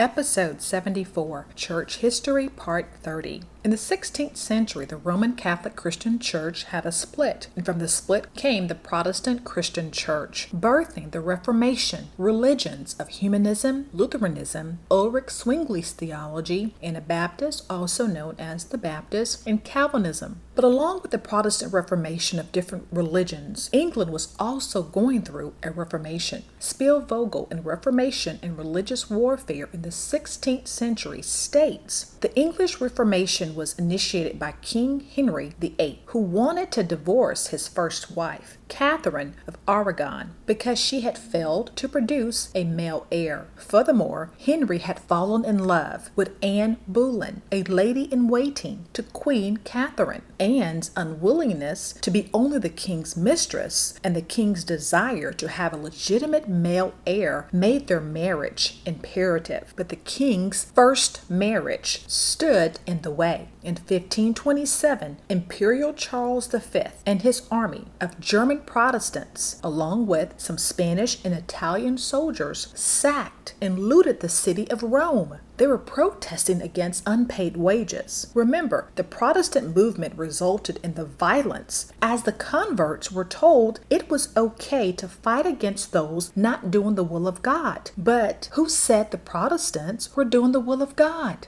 Episode 74, Church History, Part 30. In the 16th century, the Roman Catholic Christian Church had a split, and from the split came the Protestant Christian Church, birthing the Reformation, religions of humanism, Lutheranism, Ulrich Zwingli's theology, Anabaptists, also known as the Baptists, and Calvinism. But along with the Protestant Reformation of different religions, England was also going through a Reformation. Perspil Vogel in Reformation and Religious Warfare in the 16th century states, the English Reformation was initiated by King Henry VIII, who wanted to divorce his first wife, Catherine of Aragon, because she had failed to produce a male heir. Furthermore, Henry had fallen in love with Anne Boleyn, a lady-in-waiting to Queen Catherine. Anne's unwillingness to be only the king's mistress and the king's desire to have a legitimate male heir made their marriage imperative, but the king's first marriage stood in the way. In 1527, Imperial Charles V and his army of German Protestants, along with some Spanish and Italian soldiers, sacked and looted the city of Rome. They were protesting against unpaid wages. Remember, the Protestant movement resulted in the violence, as the converts were told it was okay to fight against those not doing the will of God. But who said the Protestants were doing the will of God?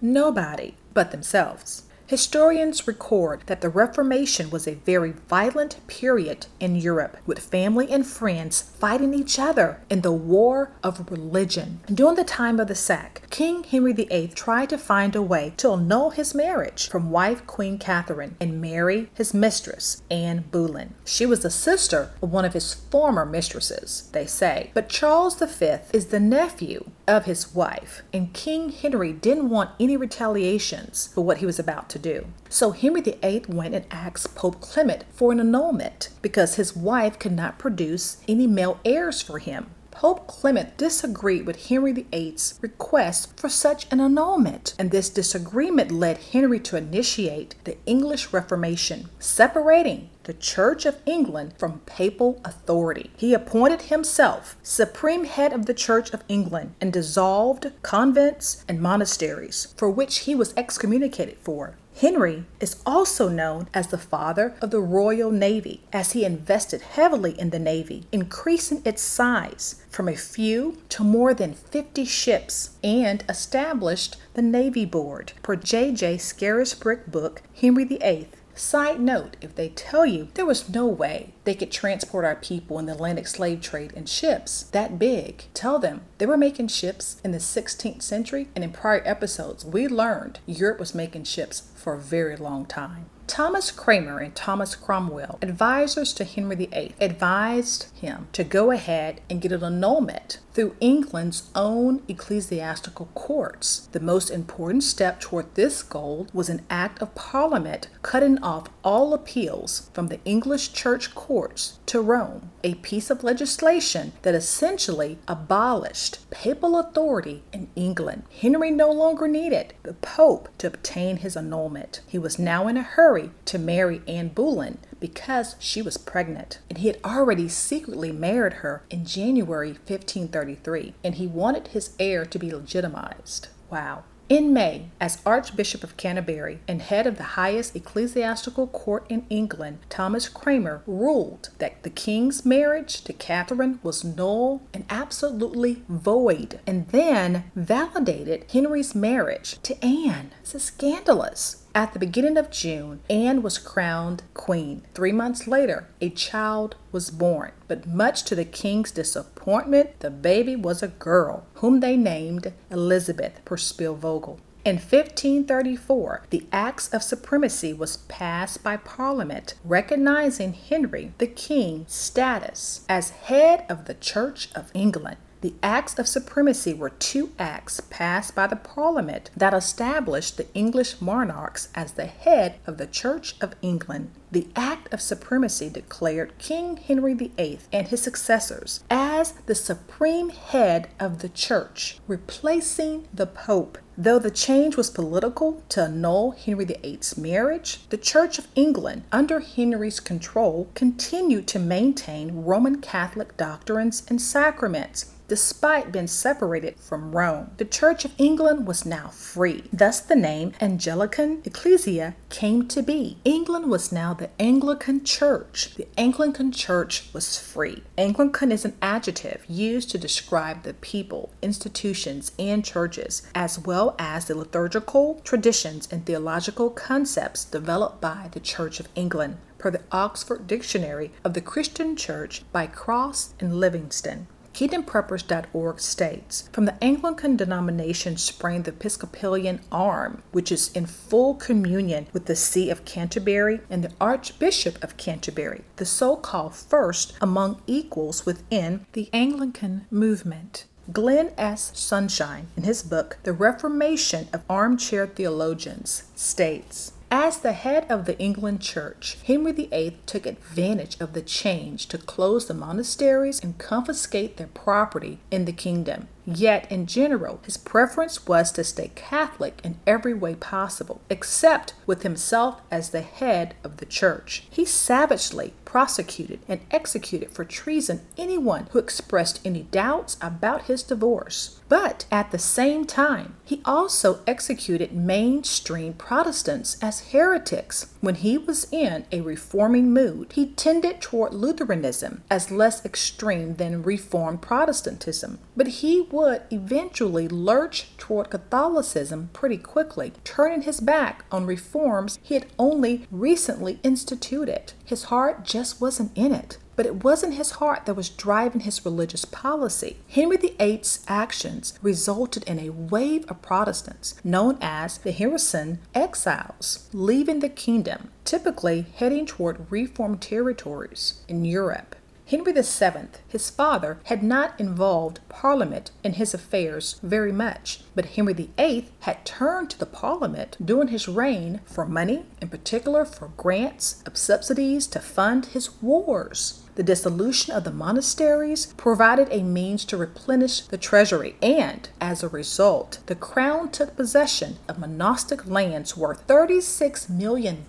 Nobody but themselves. Historians record that the Reformation was a very violent period in Europe, with family and friends fighting each other in the war of religion. During the time of the sack, King Henry VIII tried to find a way to annul his marriage from wife Queen Catherine and marry his mistress, Anne Boleyn. She was the sister of one of his former mistresses, they say, but Charles V is the nephew of his wife, and King Henry didn't want any retaliations for what he was about to do. So Henry VIII went and asked Pope Clement for an annulment because his wife could not produce any male heirs for him. Pope Clement disagreed with Henry VIII's request for such an annulment, and this disagreement led Henry to initiate the English Reformation, separating the Church of England from papal authority. He appointed himself supreme head of the Church of England and dissolved convents and monasteries, for which he was excommunicated for. Henry is also known as the father of the Royal Navy, as he invested heavily in the Navy, increasing its size from a few to more than 50 ships, and established the Navy Board, per J.J. Scarisbrick book, Henry VIII. Side note, if they tell you there was no way they could transport our people in the Atlantic slave trade in ships that big, tell them they were making ships in the 16th century, and in prior episodes we learned Europe was making ships for a very long time. Thomas Cranmer and Thomas Cromwell, advisors to Henry VIII, advised him to go ahead and get an annulment through England's own ecclesiastical courts. The most important step toward this goal was an act of Parliament cutting off all appeals from the English church courts to Rome, a piece of legislation that essentially abolished papal authority in England. Henry no longer needed the Pope to obtain his annulment. He was now in a hurry to marry Anne Boleyn because she was pregnant, and he had already secretly married her in January 1533, and he wanted his heir to be legitimized. Wow. In May, as Archbishop of Canterbury and head of the highest ecclesiastical court in England, Thomas Cranmer ruled that the king's marriage to Catherine was null and absolutely void, and then validated Henry's marriage to Anne. This is scandalous. At the beginning of June, Anne was crowned queen. 3 months later, a child was born, but much to the king's disappointment, the baby was a girl, whom they named Elizabeth Perspil Vogel. In 1534, the Acts of Supremacy was passed by Parliament, recognizing Henry, the king's status as head of the Church of England. The Acts of Supremacy were two acts passed by the Parliament that established the English monarchs as the head of the Church of England. The Act of Supremacy declared King Henry VIII and his successors as the supreme head of the Church, replacing the Pope. Though the change was political to annul Henry VIII's marriage, the Church of England, under Henry's control, continued to maintain Roman Catholic doctrines and sacraments, Despite being separated from Rome, the Church of England was now free. Thus the name Anglican Ecclesia came to be. England was now the Anglican Church. The Anglican Church was free. Anglican is an adjective used to describe the people, institutions, and churches, as well as the liturgical traditions and theological concepts developed by the Church of England, per the Oxford Dictionary of the Christian Church by Cross and Livingston. Keatonpreppers.org states, from the Anglican denomination sprang the Episcopalian arm, which is in full communion with the See of Canterbury and the Archbishop of Canterbury, the so-called first among equals within the Anglican movement. Glenn S. Sunshine, in his book, The Reformation of Armchair Theologians, states, as the head of the England Church, Henry VIII took advantage of the change to close the monasteries and confiscate their property in the kingdom. Yet, in general, his preference was to stay Catholic in every way possible, except with himself as the head of the church. He savagely prosecuted and executed for treason anyone who expressed any doubts about his divorce. But at the same time, he also executed mainstream Protestants as heretics. When he was in a reforming mood, he tended toward Lutheranism as less extreme than Reformed Protestantism. But he would eventually lurch toward Catholicism pretty quickly, turning his back on reforms he had only recently instituted. His heart just wasn't in it. But it wasn't his heart that was driving his religious policy. Henry VIII's actions resulted in a wave of Protestants, known as the Harrison Exiles, leaving the kingdom, typically heading toward reformed territories in Europe. Henry VII, his father, had not involved Parliament in his affairs very much, but Henry VIII had turned to the Parliament during his reign for money, in particular for grants of subsidies to fund his wars. The dissolution of the monasteries provided a means to replenish the treasury, and as a result, the crown took possession of monastic lands worth £36 million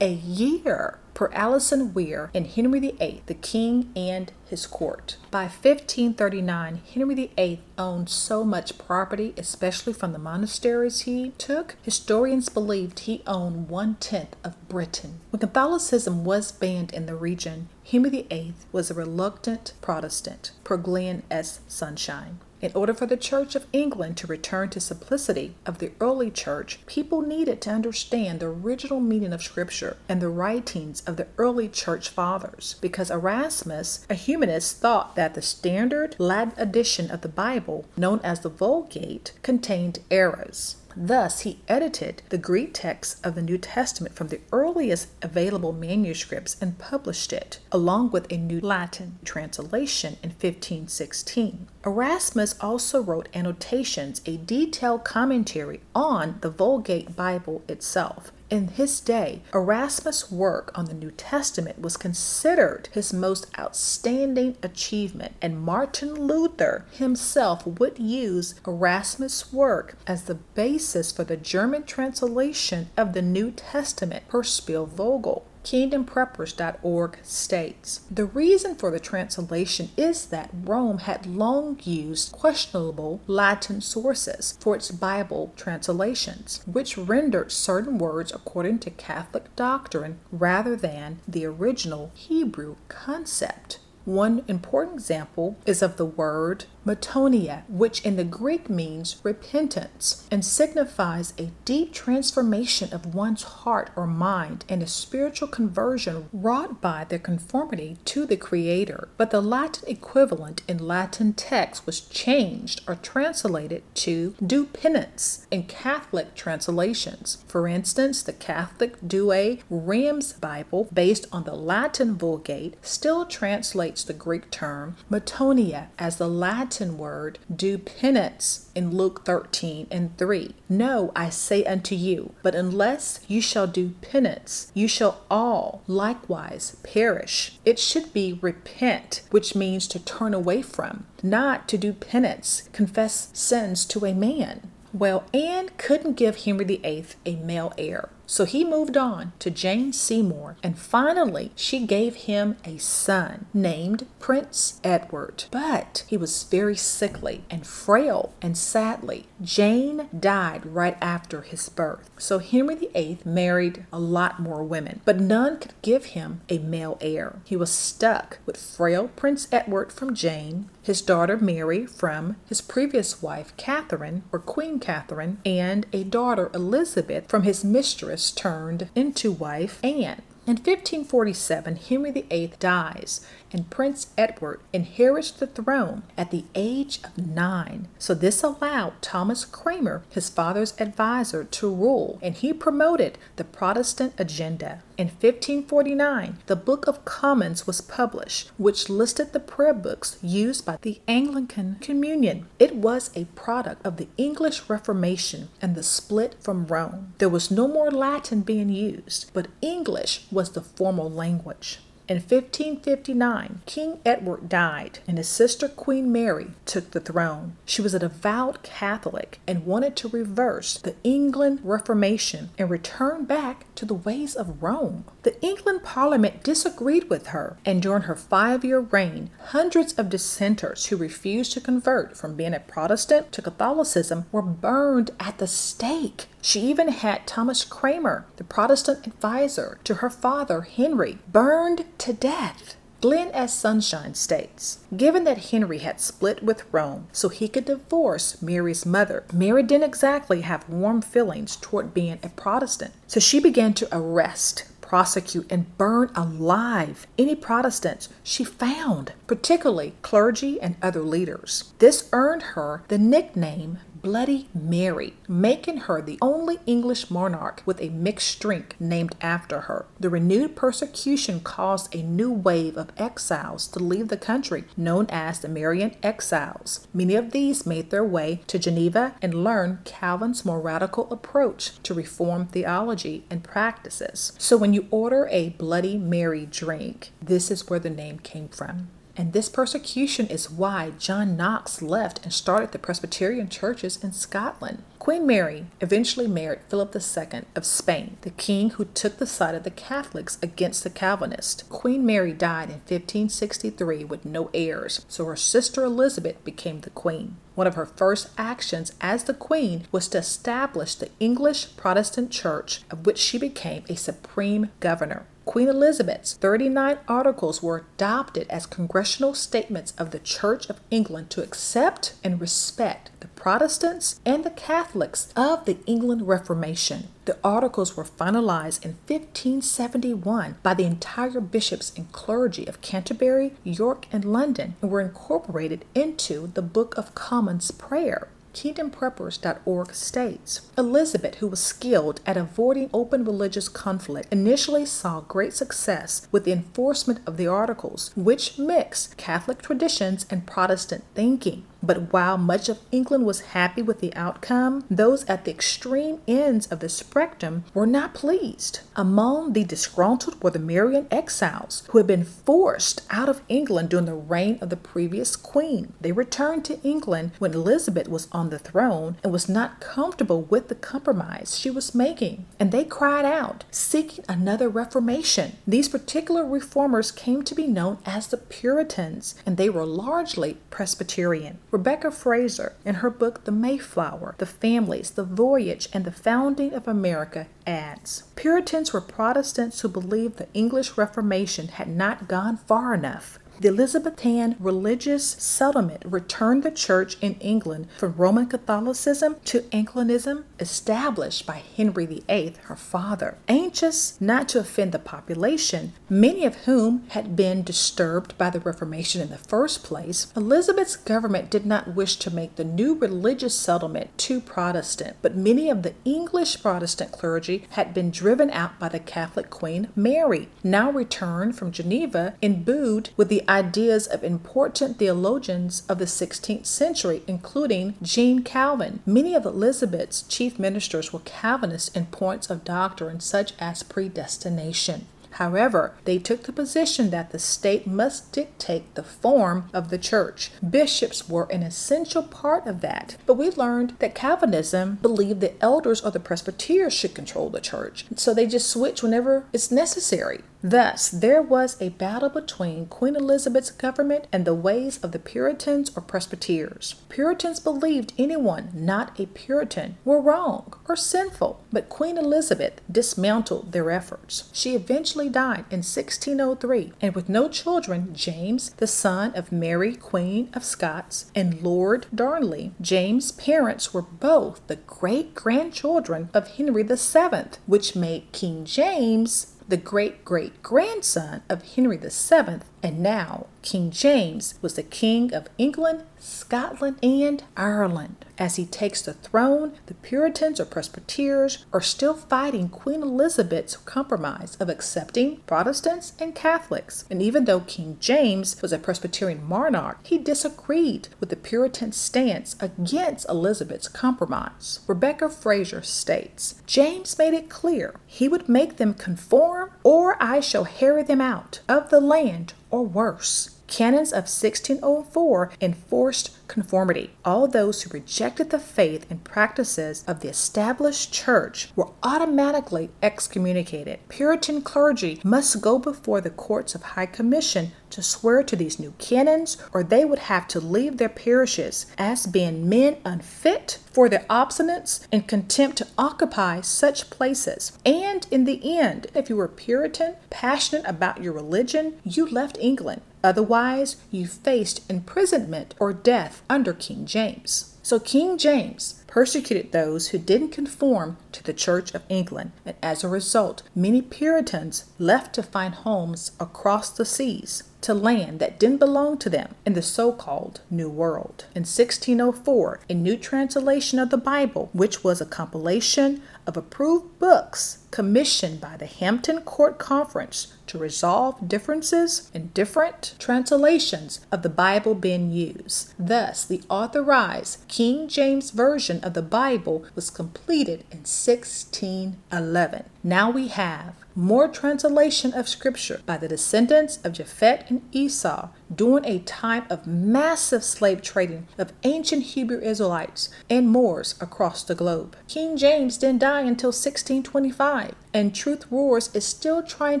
a year, per Alison Weir and Henry VIII, the King and his Court. By 1539, Henry VIII owned so much property, especially from the monasteries he took, historians believed he owned 1/10 of Britain. When Catholicism was banned in the region, Henry VIII was a reluctant Protestant, per Glenn S. Sunshine. In order for the Church of England to return to simplicity of the early church, people needed to understand the original meaning of Scripture and the writings of the early church fathers, because Erasmus, a humanist, thought that the standard Latin edition of the Bible, known as the Vulgate, contained errors. Thus, he edited the Greek text of the New Testament from the earliest available manuscripts and published it, along with a new Latin translation in 1516. Erasmus also wrote annotations, a detailed commentary on the Vulgate Bible itself. In his day, Erasmus' work on the New Testament was considered his most outstanding achievement, and Martin Luther himself would use Erasmus' work as the basis for the German translation of the New Testament, Perspil Vogel. Kingdompreppers.org states, the reason for the translation is that Rome had long used questionable Latin sources for its Bible translations, which rendered certain words according to Catholic doctrine rather than the original Hebrew concept. One important example is of the word Metanoia, which in the Greek means repentance and signifies a deep transformation of one's heart or mind and a spiritual conversion wrought by their conformity to the Creator. But the Latin equivalent in Latin text was changed or translated to do penance in Catholic translations. For instance, the Catholic Douay Rheims Bible, based on the Latin Vulgate, still translates the Greek term Metanoia as the Latin word do penance in Luke 13:3. No, I say unto you, but unless you shall do penance, you shall all likewise perish. It should be repent, which means to turn away from, not to do penance, confess sins to a man. Well, Anne couldn't give Henry VIII a male heir. So he moved on to Jane Seymour, and finally she gave him a son named Prince Edward. But he was very sickly and frail, and sadly, Jane died right after his birth. So Henry VIII married a lot more women, but none could give him a male heir. He was stuck with frail Prince Edward from Jane, his daughter Mary from his previous wife Catherine, or Queen Catherine, and a daughter Elizabeth from his mistress turned into wife Anne. In 1547, Henry VIII dies, and Prince Edward inherits the throne at the age of 9. So this allowed Thomas Cranmer, his father's advisor, to rule, and he promoted the Protestant agenda. In 1549, the Book of Commons was published, which listed the prayer books used by the Anglican Communion. It was a product of the English Reformation and the split from Rome. There was no more Latin being used, but English was the formal language. In 1559, King Edward died, and his sister Queen Mary took the throne. She was a devout Catholic and wanted to reverse the England Reformation and return back to the ways of Rome. The England Parliament disagreed with her, and during her 5-year reign, hundreds of dissenters who refused to convert from being a Protestant to Catholicism were burned at the stake. She even had Thomas Cranmer, the Protestant advisor to her father, Henry, burned to death. Glenn S. Sunshine states, given that Henry had split with Rome so he could divorce Mary's mother, Mary didn't exactly have warm feelings toward being a Protestant, so she began to arrest, prosecute, and burn alive any Protestants she found, particularly clergy and other leaders. This earned her the nickname Bloody Mary, making her the only English monarch with a mixed drink named after her. The renewed persecution caused a new wave of exiles to leave the country, known as the Marian Exiles. Many of these made their way to Geneva and learned Calvin's more radical approach to Reformed theology and practices. So when you order a Bloody Mary drink, this is where the name came from. And this persecution is why John Knox left and started the Presbyterian churches in Scotland. Queen Mary eventually married Philip II of Spain, the king who took the side of the Catholics against the Calvinists. Queen Mary died in 1563 with no heirs, so her sister Elizabeth became the queen. One of her first actions as the queen was to establish the English Protestant Church, of which she became a supreme governor. Queen Elizabeth's 39 articles were adopted as congressional statements of the Church of England to accept and respect the Protestants and the Catholics of the England Reformation. The articles were finalized in 1571 by the entire bishops and clergy of Canterbury, York, and London, and were incorporated into the Book of Common Prayer. Kingdompreppers.org states, Elizabeth, who was skilled at avoiding open religious conflict, initially saw great success with the enforcement of the articles, which mixed Catholic traditions and Protestant thinking. But while much of England was happy with the outcome, those at the extreme ends of the spectrum were not pleased. Among the disgruntled were the Marian exiles, who had been forced out of England during the reign of the previous queen. They returned to England when Elizabeth was on the throne and was not comfortable with the compromise she was making, and they cried out, seeking another reformation. These particular reformers came to be known as the Puritans, and they were largely Presbyterian. Rebecca Fraser, in her book The Mayflower, The Families, The Voyage, and the Founding of America, adds, Puritans were Protestants who believed the English Reformation had not gone far enough. The Elizabethan religious settlement returned the church in England from Roman Catholicism to Anglicanism, established by Henry VIII, her father. Anxious not to offend the population, many of whom had been disturbed by the Reformation in the first place, Elizabeth's government did not wish to make the new religious settlement too Protestant, but many of the English Protestant clergy had been driven out by the Catholic Queen Mary, now returned from Geneva, imbued with the ideas of important theologians of the 16th century, including Jean Calvin. Many of Elizabeth's chief ministers were Calvinists in points of doctrine such as predestination. However, they took the position that the state must dictate the form of the church. Bishops were an essential part of that, but we learned that Calvinism believed the elders or the presbyters should control the church, so they just switch whenever it's necessary. Thus, there was a battle between Queen Elizabeth's government and the ways of the Puritans or Presbyters. Puritans believed anyone not a Puritan were wrong or sinful, but Queen Elizabeth dismantled their efforts. She eventually died in 1603, and with no children, James, the son of Mary, Queen of Scots, and Lord Darnley, James' parents were both the great-grandchildren of Henry VII, which made King James the great-great-grandson of Henry VII, and now King James was the King of England, Scotland, and Ireland. As he takes the throne, the Puritans or Presbyters are still fighting Queen Elizabeth's compromise of accepting Protestants and Catholics. And even though King James was a Presbyterian monarch, he disagreed with the Puritan stance against Elizabeth's compromise. Rebecca Fraser states, "James made it clear he would make them conform, or I shall harry them out of the land, or worse." Canons of 1604 enforced conformity. All those who rejected the faith and practices of the established church were automatically excommunicated. Puritan clergy must go before the courts of High Commission to swear to these new canons, or they would have to leave their parishes as being men unfit for their obstinance and contempt to occupy such places. And in the end, if you were Puritan, passionate about your religion, you left England. Otherwise, you faced imprisonment or death under King James. So King James persecuted those who didn't conform to the Church of England, and as a result, many Puritans left to find homes across the seas, to land that didn't belong to them in the so-called New World. In 1604, a new translation of the Bible, which was a compilation of approved books commissioned by the Hampton Court Conference to resolve differences in different translations of the Bible being used. Thus, the authorized King James Version of the Bible was completed in 1611. Now we have more translation of Scripture by the descendants of Japheth and Esau during a time of massive slave trading of ancient Hebrew Israelites and Moors across the globe. King James didn't die until 1625, and Truth Roars is still trying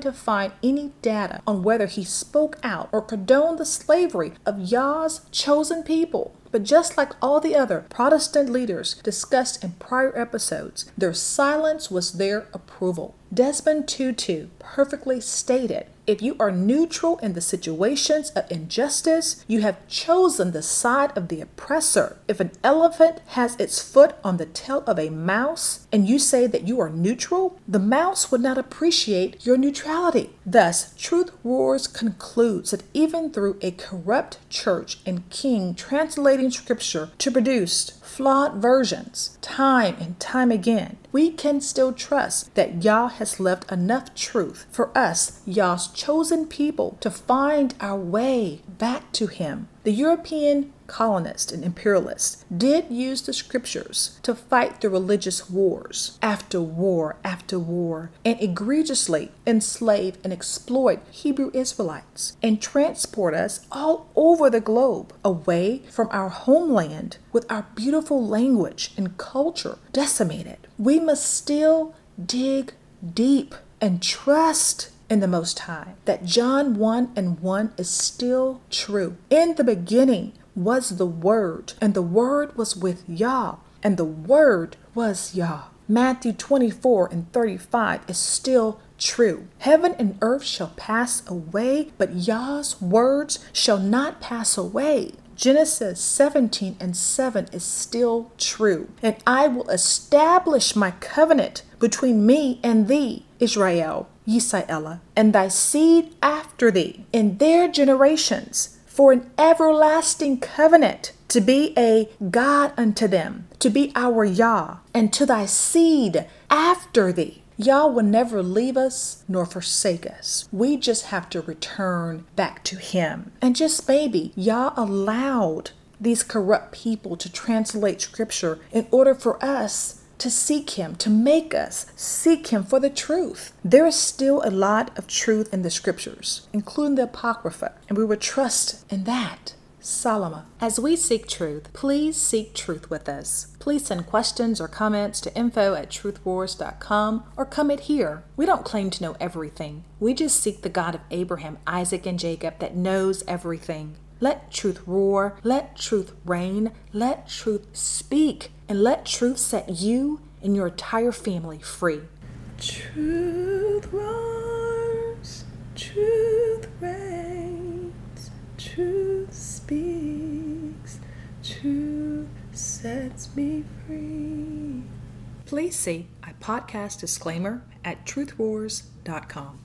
to find any data on whether he spoke out or condoned the slavery of Yah's chosen people. But just like all the other Protestant leaders discussed in prior episodes, their silence was their approval. Desmond Tutu perfectly stated, "If you are neutral in the situations of injustice, you have chosen the side of the oppressor. If an elephant has its foot on the tail of a mouse, and you say that you are neutral, the mouse would not appreciate your neutrality." Thus, Truth Roars concludes that even through a corrupt church and king translating Scripture to produce flawed versions time and time again, we can still trust that Yah has left enough truth for us, Yah's chosen people, to find our way back to Him. The European colonists and imperialists did use the Scriptures to fight the religious wars after war after war, and egregiously enslave and exploit Hebrew Israelites and transport us all over the globe away from our homeland with our beautiful language and culture decimated. We must still dig deep and trust in the Most High that John 1:1 is still true. In the beginning was the Word, and the Word was with Yah, and the Word was Yah. Matthew 24:35 is still true. Heaven and earth shall pass away, but Yah's words shall not pass away. Genesis 17:7 is still true. "And I will establish my covenant between me and thee, Israel, Yisraelah, and thy seed after thee, in their generations, for an everlasting covenant, to be a God unto them, to be our Yah, and to thy seed after thee." Yah will never leave us nor forsake us. We just have to return back to Him. And just maybe Yah allowed these corrupt people to translate Scripture in order for us to seek him, to make us seek him for the truth. There is still a lot of truth in the scriptures, including the Apocrypha, and we would trust in that. Salama. As we seek truth, please seek truth with us. Please send questions or comments to info@truthroars.com or comment here. We don't claim to know everything. We just seek the God of Abraham, Isaac, and Jacob that knows everything. Let truth roar, let truth reign, let truth speak, and let truth set you and your entire family free. Truth roars, truth reigns, truth speaks, truth sets me free. Please see a podcast disclaimer at truthroars.com.